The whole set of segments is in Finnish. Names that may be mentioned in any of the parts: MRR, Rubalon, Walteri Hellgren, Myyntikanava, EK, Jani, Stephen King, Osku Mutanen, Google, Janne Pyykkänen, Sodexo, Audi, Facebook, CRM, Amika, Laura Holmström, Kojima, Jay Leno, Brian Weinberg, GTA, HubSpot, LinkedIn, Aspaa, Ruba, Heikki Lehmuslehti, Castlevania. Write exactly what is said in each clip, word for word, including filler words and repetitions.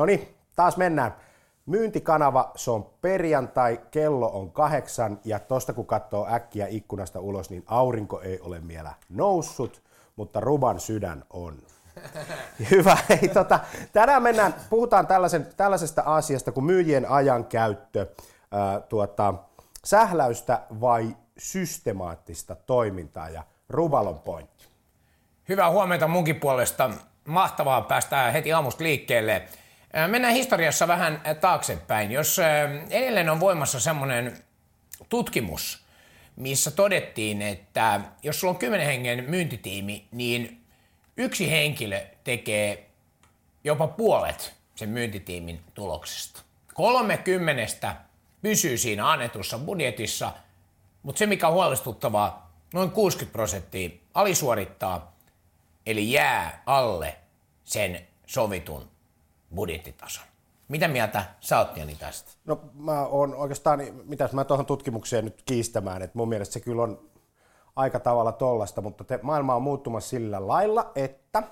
No niin, taas mennään. Myyntikanava, se on perjantai, kello on kahdeksan ja tosta kun katsoo äkkiä ikkunasta ulos, niin aurinko ei ole vielä noussut, mutta Ruban sydän on. Hyvä. Hei, tota, tänään mennään, puhutaan tällaisen, tällaisesta asiasta kuin myyjien ajankäyttö, ää, tuota, sähläystä vai systemaattista toimintaa ja Rubalon pointti. Hyvää huomenta munkin puolesta. Mahtavaa päästään heti aamusta liikkeelle. Mennään historiassa vähän taaksepäin. Jos edelleen on voimassa semmoinen tutkimus, missä todettiin, että jos sulla on kymmenen hengen myyntitiimi, niin yksi henkilö tekee jopa puolet sen myyntitiimin tuloksesta. kolmekymmentä pysyy siinä annetussa budjetissa, mutta se mikä on huolestuttavaa, noin kuusikymmentä prosenttia alisuorittaa, eli jää alle sen sovitun budjettitason. Mitä mieltä sä oot, Jani, tästä? No mä oon oikeastaan, mitäs mä tuohon tutkimukseen nyt kiistämään, että mun mielestä se kyllä on aika tavalla tollasta, mutta te, maailma on muuttumassa sillä lailla, että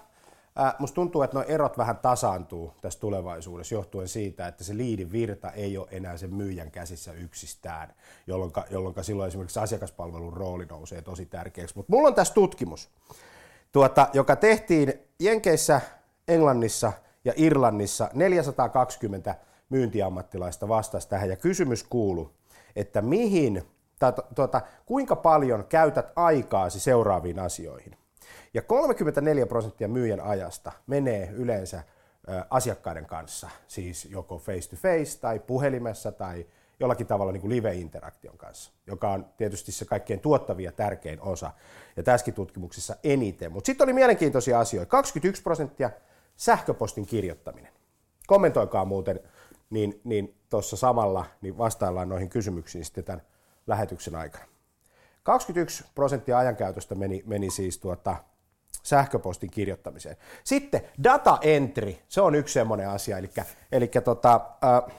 ää, musta tuntuu, että nuo erot vähän tasaantuu tässä tulevaisuudessa johtuen siitä, että se liidin virta ei ole enää sen myyjän käsissä yksistään, jolloin, jolloin silloin esimerkiksi asiakaspalvelun rooli nousee tosi tärkeäksi. Mutta mulla on tässä tutkimus, tuota, joka tehtiin Jenkeissä, Englannissa ja Irlannissa. Neljäsataakaksikymmentä myyntiammattilaista vastasi tähän ja kysymys kuuluu, että mihin, tuota, kuinka paljon käytät aikaasi seuraaviin asioihin. Ja kolmekymmentäneljä prosenttia myyjän ajasta menee yleensä ö, asiakkaiden kanssa, siis joko face to face tai puhelimessa tai jollakin tavalla niin kuin live-interaktion kanssa, joka on tietysti se kaikkein tuottavin ja tärkein osa ja tässäkin tutkimuksessa eniten. Mutta sitten oli mielenkiintoisia asioita. kaksikymmentäyksi prosenttia sähköpostin kirjoittaminen. Kommentoikaa muuten, niin, niin tuossa samalla niin vastaillaan noihin kysymyksiin sitten tämän lähetyksen aikana. kaksikymmentäyksi prosenttia ajankäytöstä meni, meni siis tuota sähköpostin kirjoittamiseen. Sitten data entry, se on yksi semmoinen asia, eli, eli tota, äh,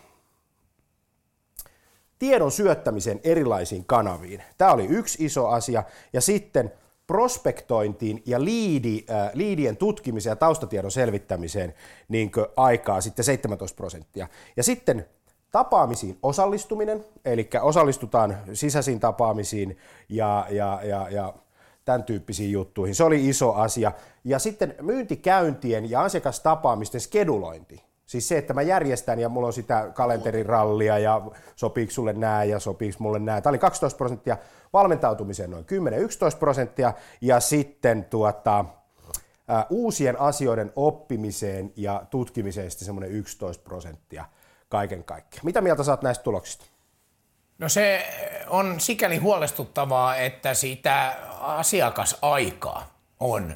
tiedon syöttämisen erilaisiin kanaviin. Tämä oli yksi iso asia, ja sitten prospektointiin ja liidi, äh, liidien tutkimiseen ja taustatiedon selvittämiseen niin kuin aikaa sitten seitsemäntoista prosenttia. Ja sitten tapaamisiin osallistuminen, eli osallistutaan sisäisiin tapaamisiin ja, ja, ja, ja tämän tyyppisiin juttuihin. Se oli iso asia. Ja sitten myyntikäyntien ja asiakastapaamisten skedulointi. Siis se, että mä järjestän ja mulla on sitä kalenterirallia ja sopiiko sulle nää ja sopiiko mulle nää. Tämä oli kaksitoista prosenttia, valmentautumiseen noin kymmenen yksitoista prosenttia ja sitten tuota, ä, uusien asioiden oppimiseen ja tutkimiseen sitten semmoinen yksitoista prosenttia kaiken kaikkiaan. Mitä mieltä sä oot näistä tuloksista? No se on sikäli huolestuttavaa, että sitä asiakasaikaa on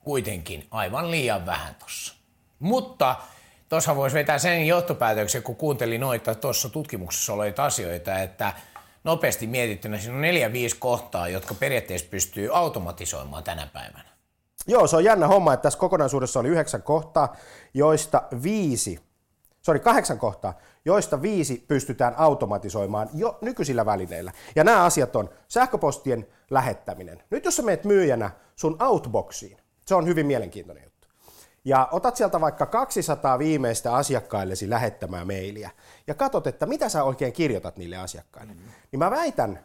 kuitenkin aivan liian vähän tuossa. Mutta tuossa voisi vetää sen johtopäätöksen, kun kuuntelin noita tuossa tutkimuksessa olleita asioita, että nopeasti mietittynä siinä on neljä viisi kohtaa, jotka periaatteessa pystyy automatisoimaan tänä päivänä. Joo, se on jännä homma, että tässä kokonaisuudessa oli yhdeksän kohtaa, joista viisi, sorry, kahdeksan kohtaa, joista viisi pystytään automatisoimaan jo nykyisillä välineillä. Ja nämä asiat on sähköpostien lähettäminen. Nyt jos sä meet myyjänä sun outboxiin, se on hyvin mielenkiintoinen juttu. Ja otat sieltä vaikka kaksisataa viimeistä asiakkaillesi lähettämää mailia ja katsot, että mitä sä oikein kirjoitat niille asiakkaille. Mm-hmm. Niin mä väitän,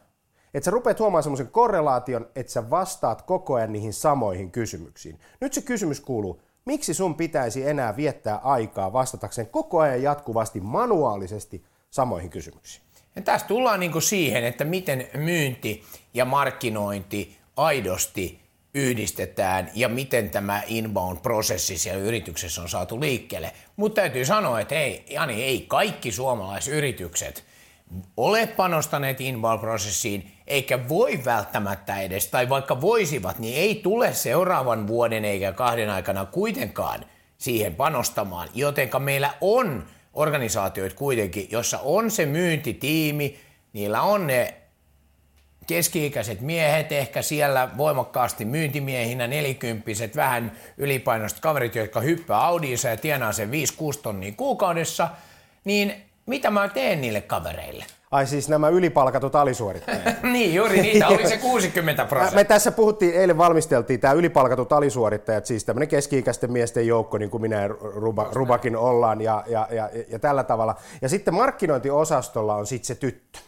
että sä rupeat huomaamaan semmoisen korrelaation, että sä vastaat koko ajan niihin samoihin kysymyksiin. Nyt se kysymys kuuluu, miksi sun pitäisi enää viettää aikaa vastatakseen koko ajan jatkuvasti manuaalisesti samoihin kysymyksiin? Ja tässä tullaan niinku siihen, että miten myynti ja markkinointi aidosti yhdistetään ja miten tämä inbound-prosessi siellä yrityksessä on saatu liikkeelle. Mutta täytyy sanoa, että ei, Jani, ei kaikki suomalaisyritykset ole panostaneet inbound-prosessiin, eikä voi välttämättä edes, tai vaikka voisivat, niin ei tule seuraavan vuoden eikä kahden aikana kuitenkaan siihen panostamaan, jotenka meillä on organisaatioita kuitenkin, jossa on se myyntitiimi, niillä on ne keski-ikäiset miehet ehkä siellä voimakkaasti myyntimiehinä, nelikymppiset, vähän ylipainoiset kaverit, jotka hyppää Audiissa ja tienaa sen viisi kuusi tonnia kuukaudessa, niin mitä mä teen niille kavereille? Ai siis nämä ylipalkatut alisuorittajat. Niin, juuri niitä oli se kuusikymmentä prosenttia. Me tässä puhuttiin, eilen valmisteltiin tämä ylipalkatut alisuorittajat, siis tämmöinen keski-ikäisten miesten joukko, niin kuin minä ja Ruba, Rubakin ollaan ja, ja, ja, ja tällä tavalla. Ja sitten markkinointiosastolla on sitten se tyttö.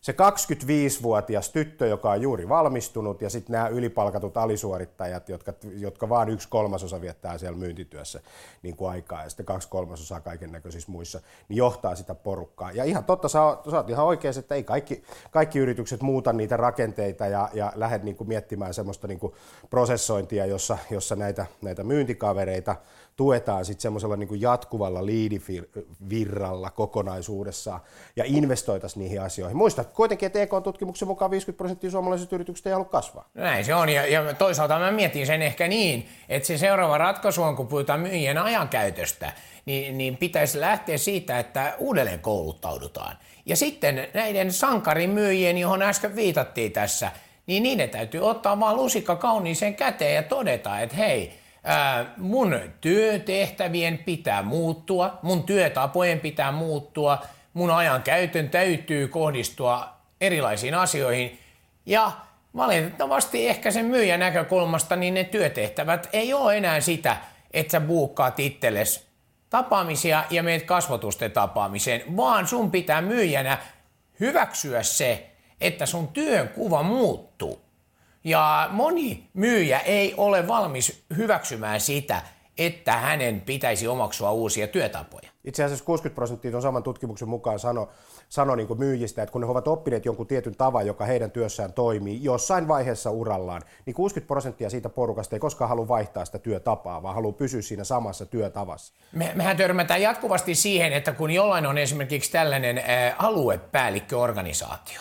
Se kaksikymmentäviisivuotias tyttö, joka on juuri valmistunut, ja sitten nämä ylipalkatut alisuorittajat, jotka, jotka vaan yksi kolmasosa viettää siellä myyntityössä niin kuin aikaa, ja sitten kaksi kolmasosaa kaiken näköisissä muissa, niin johtaa sitä porukkaa. Ja ihan totta, sä oot, sä oot ihan oikeassa, että ei kaikki, kaikki yritykset muuta niitä rakenteita, ja, ja lähdet niin kuin miettimään semmoista niin kuin prosessointia, jossa, jossa näitä, näitä myyntikavereita tuetaan sitten semmoisella niin kuin jatkuvalla liidivirralla kokonaisuudessaan, ja investoitaisiin niihin asioihin. Muista kuitenkin, että E K-tutkimuksen mukaan viisikymmentä prosenttia suomalaisista yrityksistä ei halua kasvaa. Näin se on, ja, ja toisaalta mä mietin sen ehkä niin, että se seuraava ratkaisu on, kun puhutaan myyjien ajankäytöstä, niin, niin pitäisi lähteä siitä, että uudelleen kouluttaudutaan. Ja sitten näiden sankarimyyjien, johon äsken viitattiin tässä, niin niiden täytyy ottaa vaan lusikka kauniiseen käteen ja todeta, että hei, Äh, mun työtehtävien pitää muuttua, mun työtapojen pitää muuttua, mun ajan käytön täytyy kohdistua erilaisiin asioihin ja valitettavasti ehkä sen myyjän näkökulmasta niin ne työtehtävät ei ole enää sitä, että sä buukkaat itsellesi tapaamisia ja meet kasvotusten tapaamiseen, vaan sun pitää myyjänä hyväksyä se, että sun työnkuva muuttuu. Ja moni myyjä ei ole valmis hyväksymään sitä, että hänen pitäisi omaksua uusia työtapoja. Itse asiassa kuusikymmentä prosenttia tuon saman tutkimuksen mukaan sano, sano niin kuin myyjistä, että kun he ovat oppineet jonkun tietyn tavan, joka heidän työssään toimii jossain vaiheessa urallaan, niin kuusikymmentä prosenttia siitä porukasta ei koskaan halua vaihtaa sitä työtapaa, vaan haluaa pysyä siinä samassa työtavassa. Me, mehän törmätään jatkuvasti siihen, että kun jollain on esimerkiksi tällainen äh, aluepäällikköorganisaatio,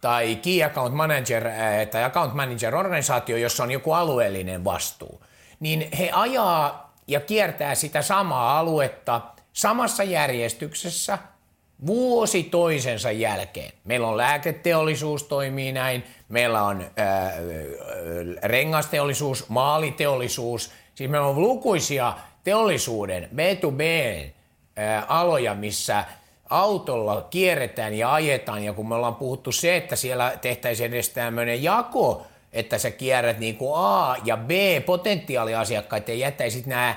tai key account manager tai account manager organisaatio, jossa on joku alueellinen vastuu, niin he ajaa ja kiertää sitä samaa aluetta samassa järjestyksessä vuosi toisensa jälkeen. Meillä on lääketeollisuus toimii näin, meillä on ää, rengasteollisuus, maaliteollisuus, siis meillä on lukuisia teollisuuden B two B-aloja, missä autolla kierretään ja ajetaan, ja kun me ollaan puhuttu se, että siellä tehtäisiin edes tämmöinen jako, että sä kierrät niin kuin A ja B potentiaaliasiakkaat ja jättäisit nämä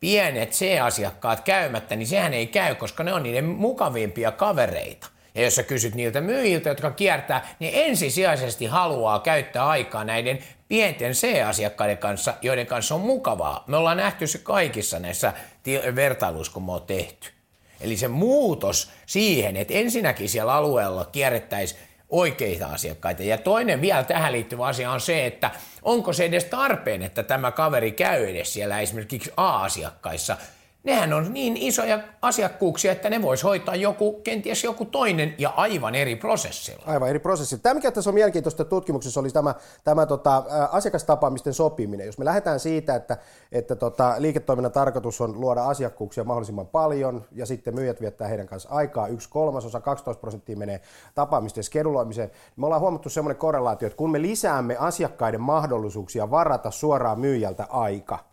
pienet C-asiakkaat käymättä, niin sehän ei käy, koska ne on niiden mukavimpia kavereita. Ja jos sä kysyt niiltä myyjiltä, jotka kiertää, niin ensisijaisesti haluaa käyttää aikaa näiden pienten C-asiakkaiden kanssa, joiden kanssa on mukavaa. Me ollaan nähty se kaikissa näissä vertailuissa, kun me on tehty. Eli se muutos siihen, että ensinnäkin siellä alueella kierrettäisiin oikeita asiakkaita. Ja toinen vielä tähän liittyvä asia on se, että onko se edes tarpeen, että tämä kaveri käy edes siellä esimerkiksi A-asiakkaissa. Nehän on niin isoja asiakkuuksia, että ne voisi hoitaa joku, kenties joku toinen ja aivan eri prosessilla. Aivan eri prosessilla. Tämä, mikä tässä on mielenkiintoista tutkimuksessa, oli tämä, tämä tota, asiakastapaamisten sopiminen. Jos me lähdetään siitä, että, että tota, liiketoiminnan tarkoitus on luoda asiakkuuksia mahdollisimman paljon ja sitten myyjät viettää heidän kanssa aikaa, yksi kolmasosa, kaksitoista prosenttia menee tapaamisten skeduloimiseen. Me ollaan huomattu semmoinen korrelaatio, että kun me lisäämme asiakkaiden mahdollisuuksia varata suoraan myyjältä aika,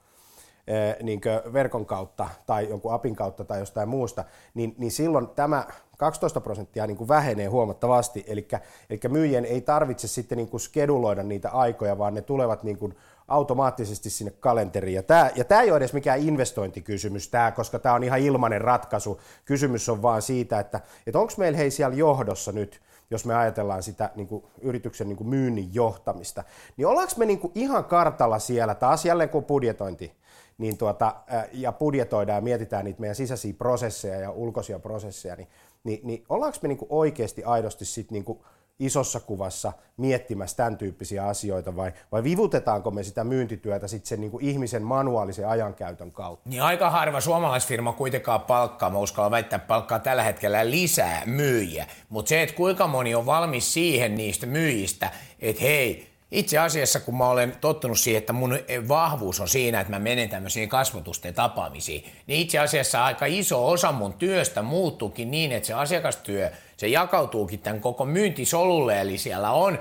niin kuin verkon kautta tai jonkun apin kautta tai jostain muusta, niin, niin silloin tämä kaksitoista prosenttia niin kuin vähenee huomattavasti, eli, eli myyjien ei tarvitse sitten niin kuin skeduloida niitä aikoja, vaan ne tulevat niin kuin automaattisesti sinne kalenteriin. Ja tämä, ja tämä ei ole edes mikään investointikysymys, tämä, koska tämä on ihan ilmainen ratkaisu. Kysymys on vaan siitä, että, että onko meillä hei siellä johdossa nyt, jos me ajatellaan sitä niin kuin yrityksen niin kuin myynnin johtamista, niin ollaanko me niin kuin ihan kartalla siellä taas jälleen kun budjetointi, niin tuota, ja budjetoidaan ja mietitään niitä meidän sisäisiä prosesseja ja ulkoisia prosesseja, niin, niin, niin ollaanko me niinku oikeasti aidosti sit niinku isossa kuvassa miettimässä tämän tyyppisiä asioita vai, vai vivutetaanko me sitä myyntityötä sit sen niinku ihmisen manuaalisen ajankäytön kautta? Niin aika harva suomalaisfirma kuitenkaan palkkaa, mä uskallan väittää palkkaa tällä hetkellä lisää myyjiä, mutta se, että kuinka moni on valmis siihen niistä myyjistä, että hei, itse asiassa, kun mä olen tottunut siihen, että mun vahvuus on siinä, että mä menen tämmöisiin kasvotusten tapaamisiin, niin itse asiassa aika iso osa mun työstä muuttuukin niin, että se asiakastyö, se jakautuukin tämän koko myyntisolulle, eli siellä on,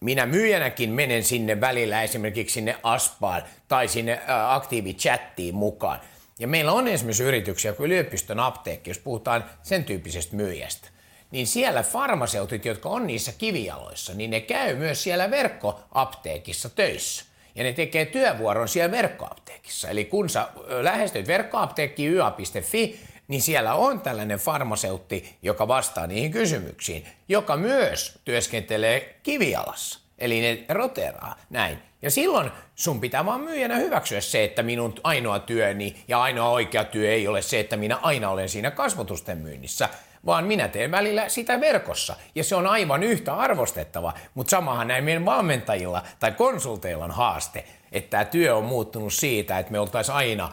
minä myyjänäkin menen sinne välillä esimerkiksi sinne Aspaan tai sinne aktiivichattiin mukaan. Ja meillä on esimerkiksi yrityksiä, kun yliopiston apteekki, jos puhutaan sen tyyppisestä myyjästä, niin siellä farmaseutit, jotka on niissä kivijaloissa, niin ne käy myös siellä verkkoapteekissa töissä. Ja ne tekee työvuoron siellä verkkoapteekissa. Eli kun sä lähestyt verkkoapteekkiin y a piste f i, niin siellä on tällainen farmaseutti, joka vastaa niihin kysymyksiin, joka myös työskentelee kivijalassa. Eli ne roteraa näin. Ja silloin sun pitää vaan myyjänä hyväksyä se, että minun ainoa työni ja ainoa oikea työ ei ole se, että minä aina olen siinä kasvotusten myynnissä, vaan minä teen välillä sitä verkossa. Ja se on aivan yhtä arvostettava, mutta samahan näin meidän valmentajilla tai konsulteilla on haaste, että tämä työ on muuttunut siitä, että me oltaisiin aina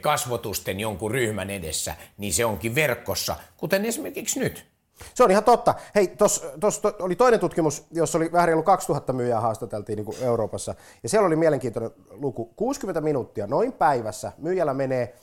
kasvotusten jonkun ryhmän edessä, niin se onkin verkossa, kuten esimerkiksi nyt. Se on ihan totta. Hei, tuossa oli toinen tutkimus, jossa oli vähän reilu kaksituhatta myyjää haastateltiin niin kuin Euroopassa, ja siellä oli mielenkiintoinen luku. kuusikymmentä minuuttia noin päivässä myyjällä menee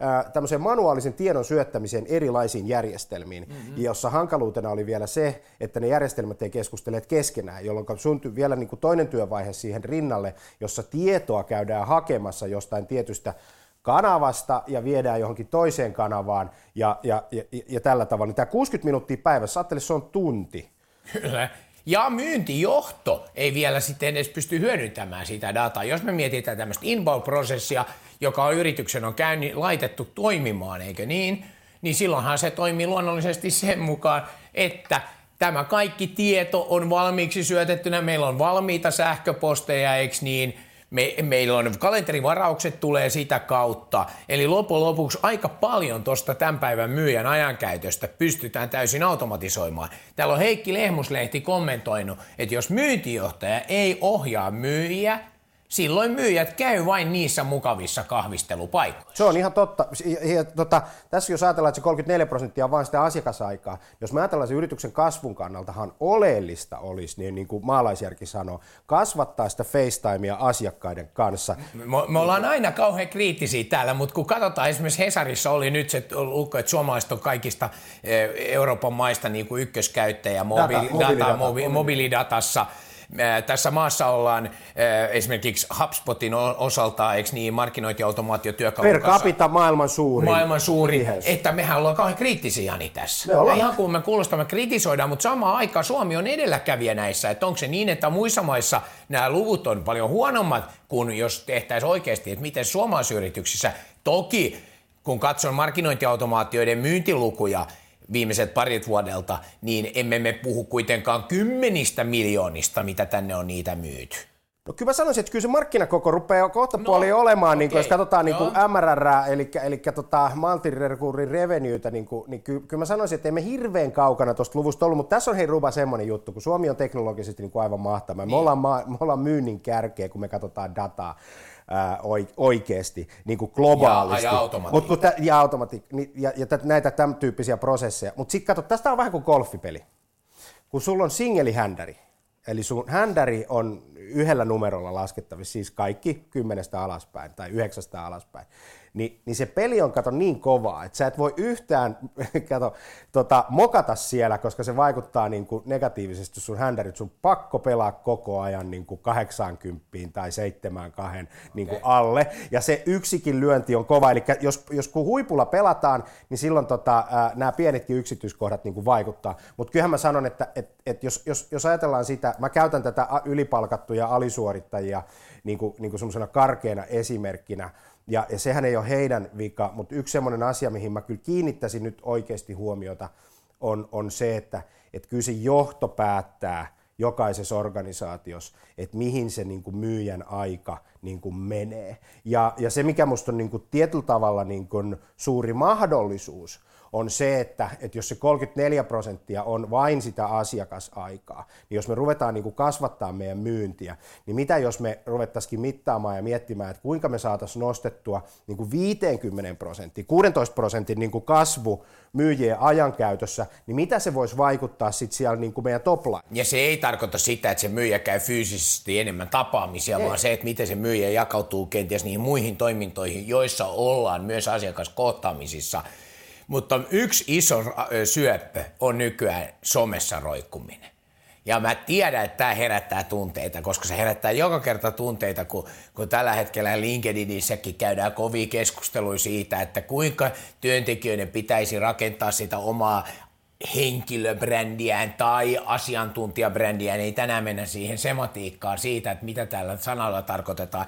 ää, tämmöiseen manuaalisen tiedon syöttämiseen erilaisiin järjestelmiin, mm-hmm. jossa hankaluutena oli vielä se, että ne järjestelmät ei keskustele keskenään, jolloin syntyi vielä niin kuin toinen työvaihe siihen rinnalle, jossa tietoa käydään hakemassa jostain tietystä kanavasta ja viedään johonkin toiseen kanavaan ja, ja, ja, ja tällä tavalla. Tämä kuusikymmentä minuuttia päivässä, ajattelin, se on tunti. Kyllä. Ja myyntijohto ei vielä sitten edes pysty hyödyntämään sitä dataa. Jos me mietitään tämmöistä inbound-prosessia, joka on yrityksen on käynni, laitettu toimimaan, eikö niin, niin silloinhan se toimii luonnollisesti sen mukaan, että tämä kaikki tieto on valmiiksi syötettynä, meillä on valmiita sähköposteja, eikö niin, Me, meillä on kalenterivaraukset tulee sitä kautta, eli loppujen lopuksi aika paljon tuosta tämän päivän myyjän ajankäytöstä pystytään täysin automatisoimaan. Täällä on Heikki Lehmuslehti kommentoinut, että jos myyntijohtaja ei ohjaa myyjiä, silloin myyjät käy vain niissä mukavissa kahvistelupaikoissa. Se on ihan totta. Ja, tota, tässä jos ajatellaan, että se kolmekymmentäneljä prosenttia on vain sitä asiakasaikaa, jos me ajatellaan sen yrityksen kasvun kannaltahan oleellista olisi, niin, niin kuin maalaisjärki sanoo, kasvattaa sitä FaceTimea asiakkaiden kanssa. Me, me ollaan aina kauhean kriittisiä täällä, mutta kun katsotaan, esimerkiksi Hesarissa oli nyt se luku, että suomalaiset on kaikista Euroopan maista niin kuin ykköskäyttäjä mobiili, data, mobiilidata, mobi, mobiilidatassa. Tässä maassa ollaan esimerkiksi HubSpotin osalta, eikö niin, markkinointi- ja automaatiotyökalun kanssa. Per capita maailman suurin. Maailman suurin, yes. Että mehän ollaan kauhean kriittisiä niin tässä. Ihan kun me kuulostamme, kritisoidaan, mutta samaan aikaan Suomi on edelläkävijä näissä. Että onko se niin, että muissa maissa nämä luvut on paljon huonommat kuin jos tehtäisiin oikeasti, että miten suomalaisyrityksissä. Toki, kun katson markkinointiautomaatioiden myyntilukuja, viimeiset parit vuodelta, niin emme me puhu kuitenkaan kymmenistä miljoonista, mitä tänne on niitä myyty. No kyllä mä sanoisin, että kyllä se markkinakoko rupeaa kohta puoliin no, olemaan, okay. niin kuin, jos katsotaan no. niin M R R, eli, eli tota, multi-recurring revenuetä, niin, niin kyllä, kyllä mä sanoisin, että emme hirveän kaukana tuosta luvusta ollut, mutta tässä on hei Ruba semmoinen juttu, kun Suomi on teknologisesti niin kuin aivan mahtava. Niin. Me, ollaan ma- me ollaan myynnin kärkeä, kun me katsotaan dataa. Oikeasti, niin kuin globaalisti. Ja, ja automatiikka. Ja, ja, automati, ja, ja näitä tämän tyyppisiä prosesseja. Mutta sitten kato, tästä on vähän kuin golfipeli. Kun sulla on singelihändäri, eli sun händäri on yhdellä numerolla laskettavissa, siis kaikki kymmenestä alaspäin tai yhdeksästä alaspäin, Ni, niin se peli on kato niin kovaa, että sä et voi yhtään kato, tota, mokata siellä, koska se vaikuttaa niin kuin negatiivisesti sun händärit. Sun pakko pelaa koko ajan niin kuin kahdeksankymmentä tai seitsemänkymmentäkaksi niin kuin okay. alle, ja se yksikin lyönti on kova. Eli jos, jos kun huipulla pelataan, niin silloin tota, nämä pienetkin yksityiskohdat niin kuin vaikuttaa. Mutta kyllähän mä sanon, että et, et jos, jos, jos ajatellaan sitä, mä käytän tätä ylipalkattuja alisuorittajia niin kuin, niin kuin semmoisena karkeana esimerkkinä, Ja, ja sehän ei ole heidän vika, mutta yksi semmoinen asia, mihin mä kyllä kiinnittäisin nyt oikeasti huomiota, on, on se, että et kyllä se johto päättää jokaisessa organisaatiossa, että mihin se niin kuin myyjän aika niin kuin menee. Ja, ja se, mikä musta on niin kuin tietyllä tavalla niin kuin suuri mahdollisuus, on se, että, että jos se kolmekymmentäneljä prosenttia on vain sitä asiakasaikaa, niin jos me ruvetaan niin kuin kasvattaa meidän myyntiä, niin mitä jos me ruvettaisikin mittaamaan ja miettimään, että kuinka me saataisiin nostettua niin kuin viisikymmentä prosenttia, kuusitoista prosentin niin kuin kasvu myyjien ajankäytössä, niin mitä se voisi vaikuttaa sitten siellä niin kuin meidän toplaan? Ja se ei tarkoita sitä, että se myyjä käy fyysisesti enemmän tapaamisia, ei. Vaan se, että miten se myyjä jakautuu kenties niihin muihin toimintoihin, joissa ollaan myös asiakaskohtaamisissa. Mutta yksi iso syöppö on nykyään somessa roikkuminen. Ja mä tiedän, että tämä herättää tunteita, koska se herättää joka kerta tunteita, kun, kun tällä hetkellä LinkedInissäkin käydään kovia keskusteluja siitä, että kuinka työntekijöiden pitäisi rakentaa sitä omaa henkilöbrändiään tai asiantuntijabrändiään. Ei tänään mennä siihen sematiikkaan siitä, että mitä tällä sanalla tarkoitetaan,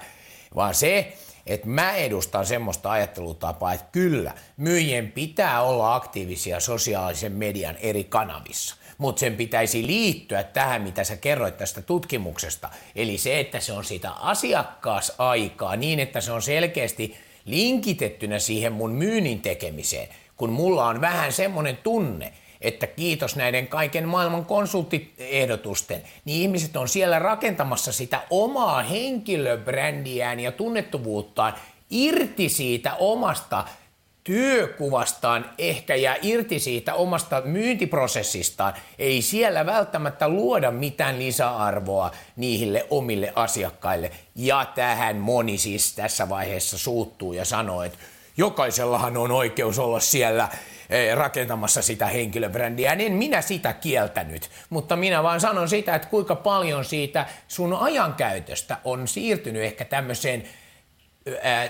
vaan se, että mä edustan semmoista ajattelutapaa, että kyllä, myyjien pitää olla aktiivisia sosiaalisen median eri kanavissa. Mutta sen pitäisi liittyä tähän, mitä sä kerroit tästä tutkimuksesta. Eli se, että se on sitä asiakkaasaikaa niin, että se on selkeästi linkitettynä siihen mun myynnin tekemiseen, kun mulla on vähän semmoinen tunne, että kiitos näiden kaiken maailman konsulttiehdotusten, niin ihmiset on siellä rakentamassa sitä omaa henkilöbrändiään ja tunnettuvuuttaan irti siitä omasta työkuvastaan ehkä ja irti siitä omasta myyntiprosessistaan. Ei siellä välttämättä luoda mitään lisäarvoa niille omille asiakkaille. Ja tähän moni siis tässä vaiheessa suuttuu ja sanoo, että jokaisellahan on oikeus olla siellä rakentamassa sitä henkilöbrändiä. En minä sitä kieltänyt, mutta minä vaan sanon sitä, että kuinka paljon siitä sun ajankäytöstä on siirtynyt ehkä tämmöiseen ää, ää,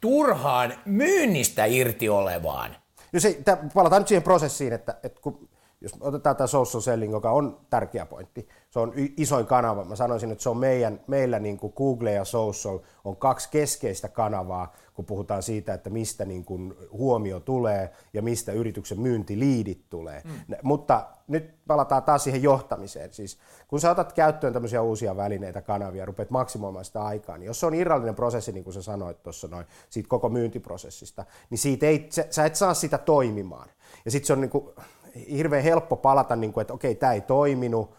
turhaan myynnistä irti olevaan. No se, tämän, palataan nyt siihen prosessiin, että, että kun, jos otetaan tämä social selling, joka on tärkeä pointti, se on y- isoin kanava. Mä sanoisin, että se on meidän, meillä niin kuin Google ja social on kaksi keskeistä kanavaa, kun puhutaan siitä, että mistä niin kuin huomio tulee ja mistä yrityksen myyntiliidit tulee. Mm. Mutta nyt palataan taas siihen johtamiseen. Siis, kun sä otat käyttöön tämmöisiä uusia välineitä, kanavia ja rupeat maksimoimaan sitä aikaa, niin jos se on irrallinen prosessi, niin kuin sä sanoit tuossa noin, siitä koko myyntiprosessista, niin siitä ei, sä, sä et saa sitä toimimaan. Ja sit se on niin kuin hirveän helppo palata, niin kuin, että okei, tämä ei toiminut,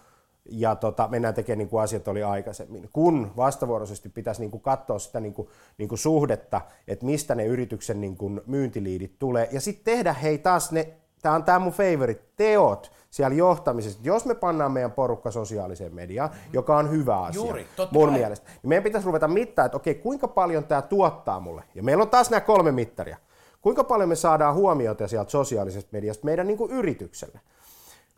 ja tota, mennään tekemään niin kuin asiat oli aikaisemmin, kun vastavuoroisesti pitäisi niin kuin katsoa sitä niin kuin, niin kuin suhdetta, että mistä ne yrityksen niin kuin myyntiliidit tulee. Ja sitten tehdä hei taas ne, tämä on tämä mun favorite, teot siellä johtamisessa. Jos me pannaan meidän porukka sosiaaliseen mediaan, mm-hmm. joka on hyvä asia Juuri, mun vai. mielestä, niin meidän pitäisi ruveta mittaa, että okei, kuinka paljon tämä tuottaa mulle. Ja meillä on taas nämä kolme mittaria. Kuinka paljon me saadaan huomiota sieltä sosiaalisesta mediasta meidän niin kuin yritykselle.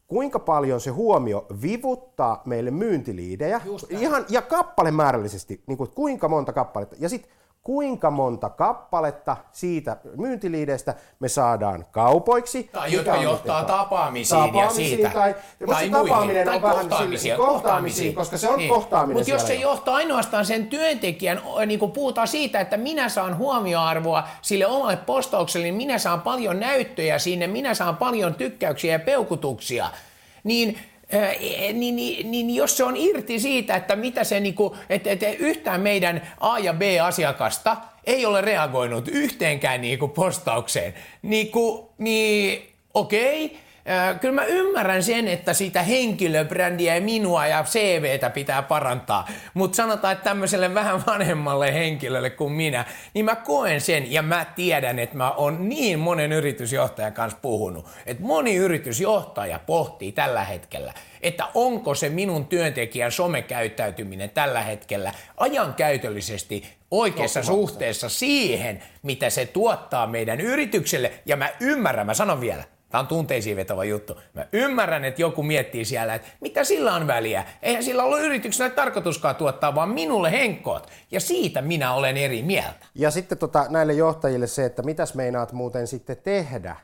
Kuinka paljon se huomio vivuttaa meille myyntiliidejä ihan, ja kappalemäärällisesti, niin kuin kuinka monta kappaletta, ja sitten kuinka monta kappaletta siitä myyntiliideistä me saadaan kaupoiksi. Tai jotka johtaa tapaamisiin, tapaamisiin ja siitä. Tai, tai muihin, tai kohtaamisiin, kohtaamisiin, koska se on niin. kohtaaminen. Mutta jos se johtaa ainoastaan sen työntekijän, niin kun puhutaan siitä, että minä saan huomioarvoa sille omalle postaukselle, niin minä saan paljon näyttöjä sinne, minä saan paljon tykkäyksiä ja peukutuksia, niin Niin, niin, niin jos se on irti siitä, että mitä se niinku, et, et yhtään meidän A- ja B-asiakasta ei ole reagoinut yhteenkään niinku postaukseen, niinku, niin okei, kyllä mä ymmärrän sen, että sitä henkilöbrändiä ja minua ja C V:tä pitää parantaa, mutta sanotaan, että tämmöiselle vähän vanhemmalle henkilölle kuin minä, niin mä koen sen ja mä tiedän, että mä oon niin monen yritysjohtajan kanssa puhunut, että moni yritysjohtaja pohtii tällä hetkellä, että onko se minun työntekijän somekäyttäytyminen tällä hetkellä ajankäytöllisesti oikeassa suhteessa siihen, mitä se tuottaa meidän yritykselle, ja mä ymmärrän, mä sanon vielä, tämä on tunteisiin vetävä juttu. Mä ymmärrän, että joku miettii siellä, että mitä sillä on väliä. Eihän sillä ollut yrityksenä tarkoituskaan tuottaa, vaan minulle henkkoot. Ja siitä minä olen eri mieltä. Ja sitten tota, näille johtajille se, että mitäs meinaat muuten sitten tehdä,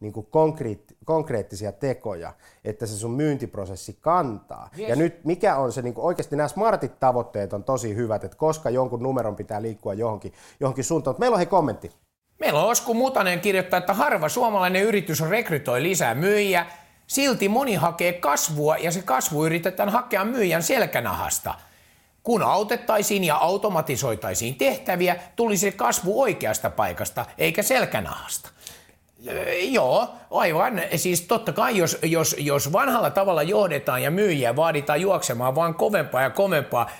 niin kuin konkreetti, konkreettisia tekoja, että se sun myyntiprosessi kantaa. Yes. Ja nyt mikä on se, niin kuin oikeasti nämä smartit tavoitteet on tosi hyvät, että koska jonkun numeron pitää liikkua johonkin, johonkin suuntaan. Meillä on hei kommentti. Meillä on Osku Mutanen kirjoittaa, että harva suomalainen yritys rekrytoi lisää myyjiä, silti moni hakee kasvua ja se kasvu yritetään hakea myyjän selkänahasta. Kun autettaisiin ja automatisoitaisiin tehtäviä, tulisi kasvu oikeasta paikasta eikä selkänahasta. Öö, joo, aivan. Siis totta kai, jos, jos, jos vanhalla tavalla johdetaan ja myyjiä vaaditaan juoksemaan vaan kovempaa ja kovempaa,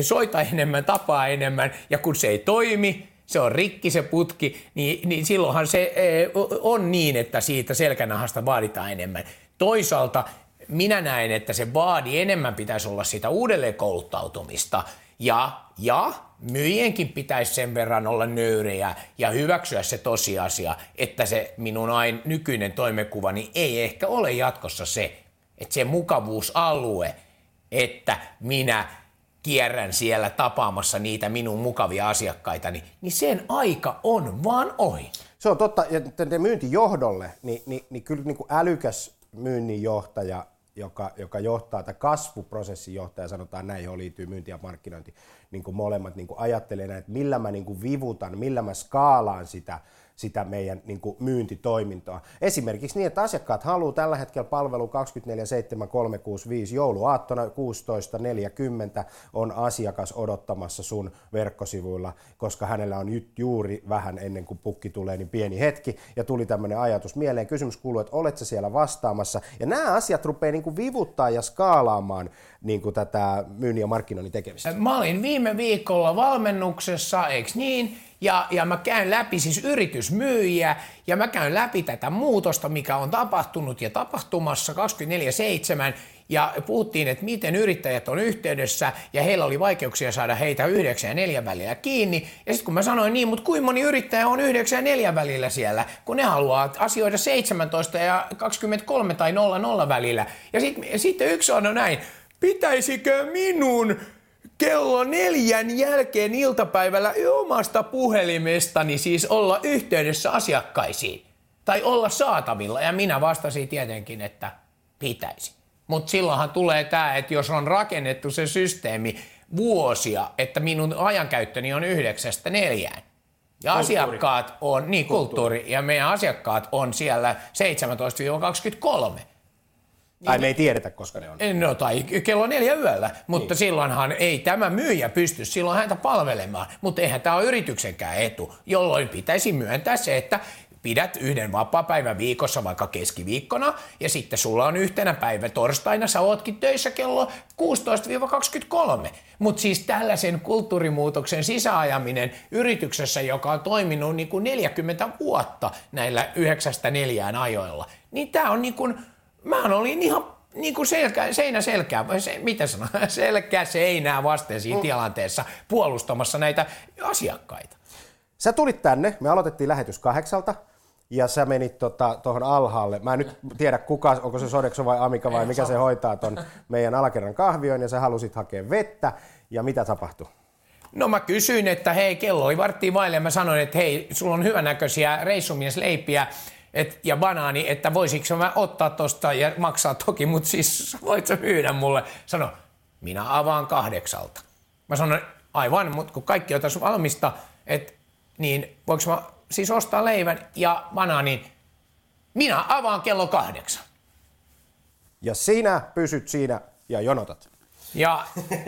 soita enemmän, tapaa enemmän ja kun se ei toimi, se on rikki se putki, niin, niin silloinhan se e, on niin, että siitä selkänahasta vaaditaan enemmän. Toisaalta minä näen, että se vaadi enemmän pitäisi olla sitä uudelleenkouluttautumista ja, ja myyjienkin pitäisi sen verran olla nöyrejä ja hyväksyä se tosiasia, että se minun aina nykyinen toimenkuvani ei ehkä ole jatkossa se, että se mukavuusalue, että minä kierrän siellä tapaamassa niitä minun mukavia asiakkaitani, niin sen aika on vaan ohi. Se on totta, ja te myyntijohdolle, niin, niin, niin kyllä niin kuin älykäs myynninjohtaja, joka, joka johtaa, tai kasvuprosessin johtaja, sanotaan näin, johon liittyy myynti ja markkinointi, niin kuin molemmat niin kuin ajattelee näin, että millä mä niin kuin vivutan, millä mä skaalaan sitä, sitä meidän niin kuin myyntitoimintoa. Esimerkiksi niin, että asiakkaat haluaa tällä hetkellä palvelu kaksikymmentäneljä seitsemän kolmesataakuusikymmentäviisi, jouluaattona kuusitoista neljäkymmentä on asiakas odottamassa sun verkkosivuilla, koska hänellä on juuri vähän ennen kuin pukki tulee, niin pieni hetki, ja tuli tämmöinen ajatus mieleen. Kysymys kuuluu, että oletko sä siellä vastaamassa, ja nämä asiat rupeaa niin kuin vivuttaa ja skaalaamaan niin kuin tätä myynnin ja markkinoinnin tekemistä. Mä olin viime viikolla valmennuksessa, eiks niin? Ja, ja mä käyn läpi siis yritysmyyjiä ja mä käyn läpi tätä muutosta, mikä on tapahtunut ja tapahtumassa kaksikymmentäneljä seitsemän ja puhuttiin, että miten yrittäjät on yhteydessä ja heillä oli vaikeuksia saada heitä yhdeksän ja neljän välillä kiinni. Ja sitten kun mä sanoin niin, mutta kuinka moni yrittäjä on yhdeksän ja neljän välillä siellä, kun ne haluaa asioida seitsemäntoista ja kaksikymmentäkolme tai nolla nolla välillä. Ja sitten sit yksi sanoi näin, pitäisikö minun kello neljän jälkeen iltapäivällä omasta puhelimestani siis olla yhteydessä asiakkaisiin tai olla saatavilla? Ja minä vastasin tietenkin, että pitäisi. Mutta silloinhan tulee tämä, että jos on rakennettu se systeemi vuosia, että minun ajankäyttöni on yhdeksästä neljään. Ja kulttuuri. asiakkaat on, niin kulttuuri. kulttuuri, ja meidän asiakkaat on siellä seitsemäntoista kaksikymmentäkolme. Tai me ei tiedetä, koska ne on. No tai kello neljä yöllä, mutta niin. Silloinhan ei tämä myyjä pysty silloin häntä palvelemaan, mutta eihän tämä ole yrityksenkään etu, jolloin pitäisi myöntää se, että pidät yhden vapaapäivän viikossa vaikka keskiviikkona ja sitten sulla on yhtenä päivä torstaina, sä ootkin töissä kello kuusitoista kaksikymmentäkolme. Mutta siis tällaisen kulttuurimuutoksen sisäajaminen yrityksessä, joka on toiminut niin kuin neljäkymmentä vuotta näillä yhdeksästä neljään ajoilla, niin tämä on niin kuin mä olin ihan niin kuin selkä, seinä selkää, se, mitä sanoa, selkää seinää vasten siinä mm. tilanteessa puolustamassa näitä asiakkaita. Sä tulit tänne, me aloitettiin lähetys kahdeksalta ja sä menit tuohon tota, alhaalle. Mä en nyt tiedä kuka, onko se Sodexo vai Amika vai mikä se hoitaa ton meidän alakerran kahvioon ja sä halusit hakea vettä ja mitä tapahtui? No mä kysyin, että hei kello oli varttia vaille ja mä sanoin, että hei sulla on hyvänäköisiä reissumiesleipiä. Et, ja banaani, että voisitko mä ottaa tosta ja maksaa toki, mutta siis voit sä myydä mulle. Sano, minä avaan kahdeksalta. Mä sanon, aivan, mutta kun kaikki on tässä valmista, et, niin voiko mä siis ostaa leivän ja banaanin. Minä avaan kello kahdeksan. Ja sinä pysyt siinä ja jonotat. Ja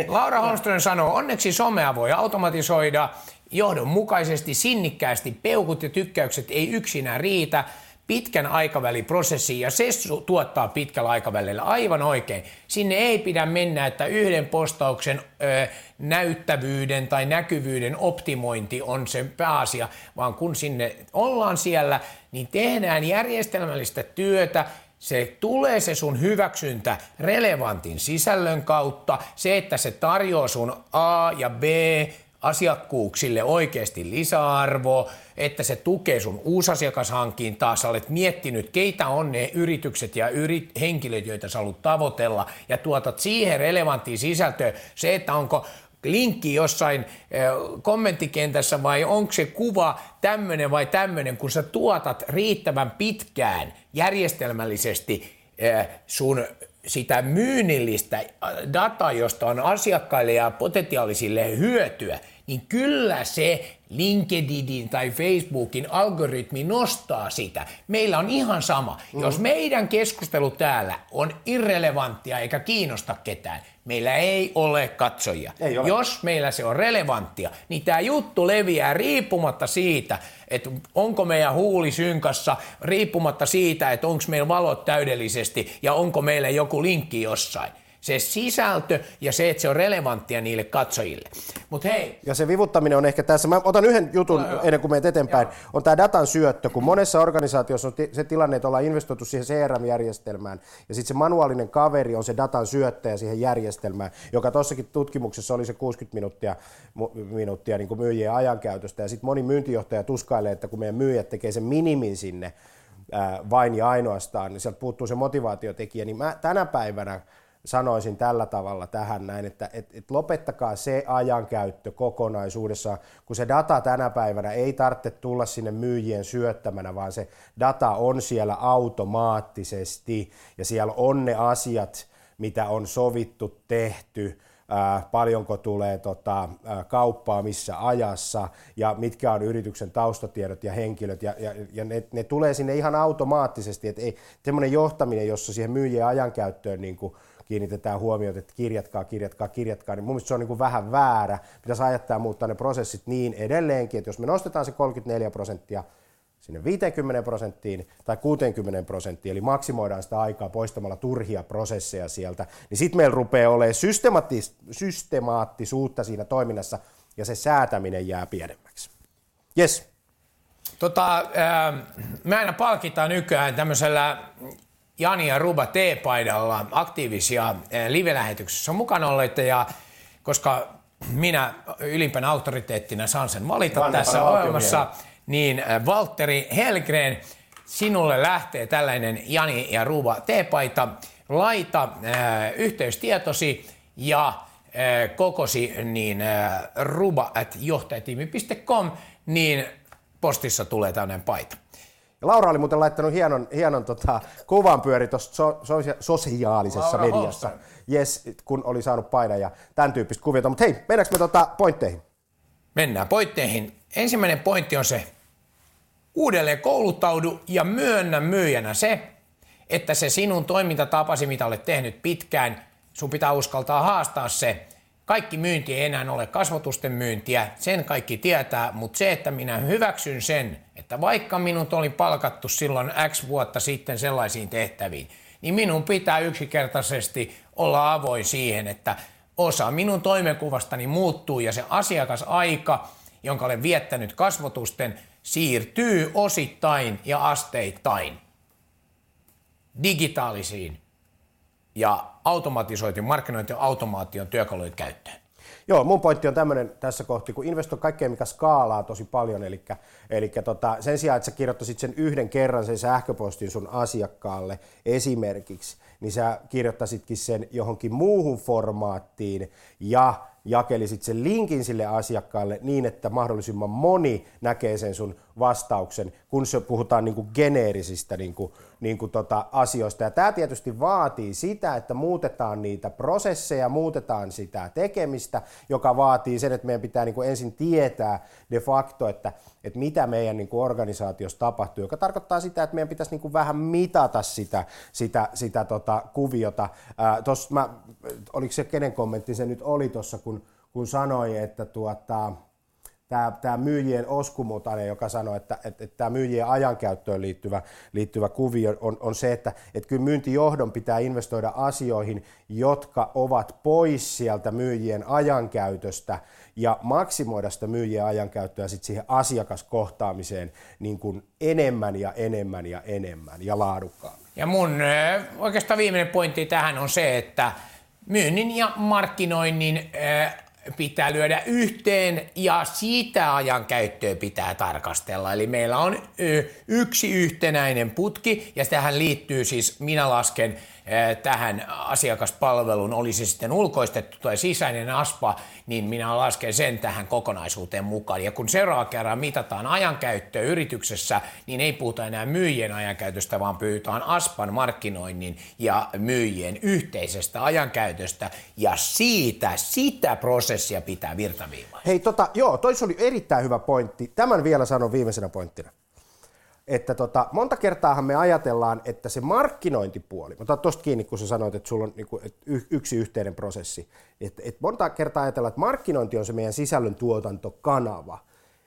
Laura Holmström sanoo, onneksi somea voi automatisoida johdonmukaisesti, sinnikkäästi, peukut ja tykkäykset ei yksinään riitä. Pitkän aikavälin prosessi ja se tuottaa pitkällä aikavälillä aivan oikein. Sinne ei pidä mennä, että yhden postauksen ö, näyttävyyden tai näkyvyyden optimointi on se pääasia, vaan kun sinne ollaan siellä, niin tehdään järjestelmällistä työtä. Se tulee se sun hyväksyntä relevantin sisällön kautta, se, että se tarjoaa sun A ja B asiakkuuksille oikeasti lisäarvoa, että se tukee sun uusasiakashankintaa, sä olet miettinyt, keitä on ne yritykset ja yrit, henkilöt, joita sä haluat tavoitella, ja tuotat siihen relevanttiin sisältöön se, että onko linkki jossain kommenttikentässä vai onko se kuva tämmöinen vai tämmöinen, kun sä tuotat riittävän pitkään järjestelmällisesti sun sitä myynnillistä dataa, josta on asiakkaille ja potentiaalisille hyötyä, niin kyllä se LinkedInin tai Facebookin algoritmi nostaa sitä. Meillä on ihan sama. Mm. Jos meidän keskustelu täällä on irrelevanttia eikä kiinnosta ketään, meillä ei ole katsojia. Ei ole. Jos meillä se on relevanttia, niin tämä juttu leviää riippumatta siitä, että onko meidän huuli synkassa, riippumatta siitä, että onko meillä valot täydellisesti ja onko meillä joku linkki jossain. Se sisältö ja se, että se on relevanttia niille katsojille. Mut hei. Ja se vivuttaminen on ehkä tässä. Mä otan yhden jutun no, ennen kuin menet eteenpäin. Joo. On tämä datan syöttö, kun monessa organisaatiossa on se tilanne, että ollaan investoitu siihen C R M-järjestelmään ja sitten se manuaalinen kaveri on se datan syöttäjä siihen järjestelmään, joka tuossakin tutkimuksessa oli se kuusikymmentä minuuttia, minuuttia niin kuin myyjien ajankäytöstä ja sitten moni myyntijohtaja tuskailee, että kun meidän myyjät tekee sen minimin sinne, vain ja ainoastaan, niin sieltä puuttuu se motivaatiotekijä, niin mä tänä päivänä sanoisin tällä tavalla tähän näin, että et, et lopettakaa se ajankäyttö kokonaisuudessaan, kun se data tänä päivänä ei tarvitse tulla sinne myyjien syöttämänä, vaan se data on siellä automaattisesti ja siellä on ne asiat, mitä on sovittu, tehty, Äh, paljonko tulee tota, äh, kauppaa missä ajassa ja mitkä on yrityksen taustatiedot ja henkilöt ja, ja, ja ne, ne tulee sinne ihan automaattisesti, että ei semmoinen johtaminen, jossa siihen myyjien ajankäyttöön niin kuin kiinnitetään huomiota, että kirjatkaa, kirjatkaa, kirjatkaa, niin mun mielestä se on niin kuin vähän väärä, pitäisi ajattaa muuttaa ne prosessit niin edelleenkin, että jos me nostetaan se kolmekymmentäneljä prosenttia sinne viisikymmentä prosenttiin tai kuusikymmentä prosenttiin, eli maksimoidaan sitä aikaa poistamalla turhia prosesseja sieltä, niin sitten meillä rupeaa olemaan systemaattis- systemaattisuutta siinä toiminnassa, ja se säätäminen jää pienemmäksi. Jes. Tota, äh, mä aina palkitaan nykyään tämmöisellä Jani ja Ruba T-paidalla aktiivisia äh, live-lähetyksessä mukana olleita, ja koska minä ylimpänä autoriteettina saan sen valita Vanhempana tässä ohjelmassa, niin Walteri Hellgren, sinulle lähtee tällainen Jani ja Ruba T-paita. Laita äh, yhteystietosi ja äh, kokosi niin äh, ruba at johtajatiimi piste com, niin postissa tulee tämmöinen paita. Ja Laura oli muuten laittanut hienon, hienon tota, kuvan pyöri tuossa so, so, sosiaalisessa Laura mediassa, yes, kun oli saanut painan ja tämän tyyppistä kuviota. Mutta hei, mennäänkö me tota pointteihin? Mennään pointteihin. Ensimmäinen pointti on se, uudelleen kouluttaudu ja myönnä myyjänä se, että se sinun toimintatapasi, mitä olet tehnyt pitkään, sun pitää uskaltaa haastaa se. Kaikki myynti ei enää ole kasvotusten myyntiä, sen kaikki tietää, mutta se, että minä hyväksyn sen, että vaikka minut oli palkattu silloin X vuotta sitten sellaisiin tehtäviin, niin minun pitää yksinkertaisesti olla avoin siihen, että osa minun toimenkuvastani muuttuu ja se asiakasaika, jonka olen viettänyt kasvotusten, siirtyy osittain ja asteittain digitaalisiin ja automatisoitin markkinointi- ja automaation työkalujen käyttöön. Joo, mun pointti on tämmöinen tässä kohti, kun investoi kaikkea, mikä skaalaa tosi paljon, eli, eli tota, sen sijaan, että sä kirjoittaisit sen yhden kerran sen sähköpostin sun asiakkaalle esimerkiksi, niin sä kirjoittaisitkin sen johonkin muuhun formaattiin ja jakelisit sen linkin sille asiakkaalle niin, että mahdollisimman moni näkee sen sun vastauksen, kun se puhutaan niin kuin geneerisistä niin kuin, niin kuin tota asioista. Ja tämä tietysti vaatii sitä, että muutetaan niitä prosesseja, muutetaan sitä tekemistä, joka vaatii sen, että meidän pitää niin kuin ensin tietää de facto, että, että mitä meidän niin kuin organisaatiossa tapahtuu, joka tarkoittaa sitä, että meidän pitäisi niin kuin vähän mitata sitä, sitä, sitä tota kuviota. Ää, tossa mä, oliko se kenen kommentti se nyt oli tuossa, kun kun sanoi, että tuota, tämä myyjien Osku Mutanen, joka sanoi, että tämä myyjien ajankäyttöön liittyvä, liittyvä kuvio on, on se, että et kyllä myyntijohdon pitää investoida asioihin, jotka ovat pois sieltä myyjien ajankäytöstä ja maksimoida sitä myyjien ajankäyttöä sit siihen asiakaskohtaamiseen niin kuin enemmän ja enemmän ja enemmän ja laadukkaammin. Ja mun oikeastaan viimeinen pointti tähän on se, että myynnin ja markkinoinnin pitää lyödä yhteen ja sitä ajankäyttöä pitää tarkastella. Eli meillä on yksi yhtenäinen putki ja tähän liittyy siis, minä lasken tähän asiakaspalveluun, oli se sitten ulkoistettu tai sisäinen Aspaa, niin minä lasken sen tähän kokonaisuuteen mukaan. Ja kun seuraava kerran mitataan ajankäyttöä yrityksessä, niin ei puhuta enää myyjien ajankäytöstä, vaan puhutaan Aspan markkinoinnin ja myyjien yhteisestä ajankäytöstä ja siitä, sitä prosessia pitää virtaviivaa. Hei, tota, joo, tois oli erittäin hyvä pointti. Tämän vielä sanon viimeisenä pointtina. Että tota, monta kertaahan me ajatellaan, että se markkinointipuoli, mä otan tuosta kiinni, kun sä sanoit, että sulla on niinku, et yksi yhteinen prosessi, että et monta kertaa ajatellaan, että markkinointi on se meidän sisällön tuotantokanava,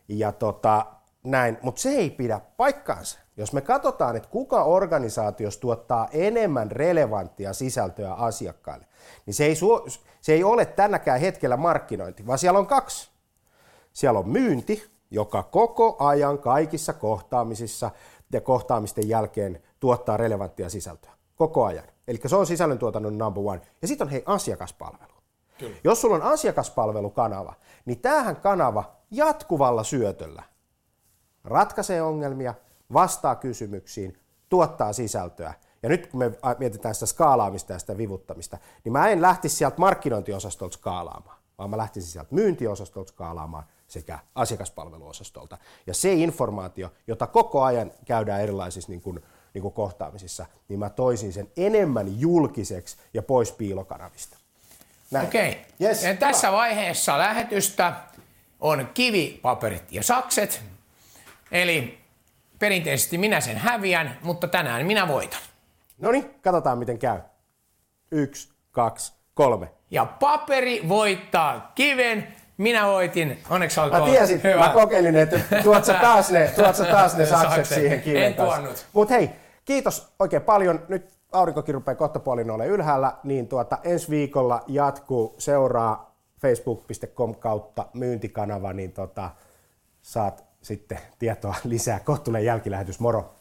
ja tota, näin, mutta se ei pidä paikkaansa. Jos me katsotaan, että kuka organisaatiossa tuottaa enemmän relevanttia sisältöä asiakkaille, niin se ei, su- se ei ole tänäkään hetkellä markkinointi, vaan siellä on kaksi. Siellä on myynti, joka koko ajan kaikissa kohtaamisissa ja kohtaamisten jälkeen tuottaa relevanttia sisältöä. Koko ajan. Eli se on sisällöntuotannon number one. Ja sitten on hei asiakaspalvelu. Kyllä. Jos sulla on asiakaspalvelukanava, niin tämähän kanava jatkuvalla syötöllä ratkaisee ongelmia, vastaa kysymyksiin, tuottaa sisältöä. Ja nyt kun me mietitään sitä skaalaamista ja sitä vivuttamista, niin mä en lähtisi sieltä markkinointiosastolta skaalaamaan, vaan mä lähtisin sieltä myyntiosastolta skaalaamaan sekä asiakaspalveluosastolta. Ja se informaatio, jota koko ajan käydään erilaisissa niin kuin, niin kuin kohtaamisissa, niin mä toisin sen enemmän julkiseksi ja pois piilokanavista. Näin. Okei. Yes. Ja tässä vaiheessa lähetystä on kivi, paperit ja sakset. Eli perinteisesti minä sen häviän, mutta tänään minä voitan. No niin, katsotaan miten käy. Yksi, kaksi, kolme. Ja paperi voittaa kiven. Minä voitin. Onneksi alkoi. Mä tiesin, hyvä. Mä kokeilin, että tuot sä taas ne, tuot sä taas ne sakset siihen kiven kanssa. Mut hei, kiitos oikein paljon. Nyt aurinkokin rupeaa kohta puolin olemaan ylhäällä, niin tuota, ensi viikolla jatkuu, seuraa facebook piste com kautta myyntikanava, niin tota, saat sitten tietoa lisää. Kohta tulee jälkilähetys, moro!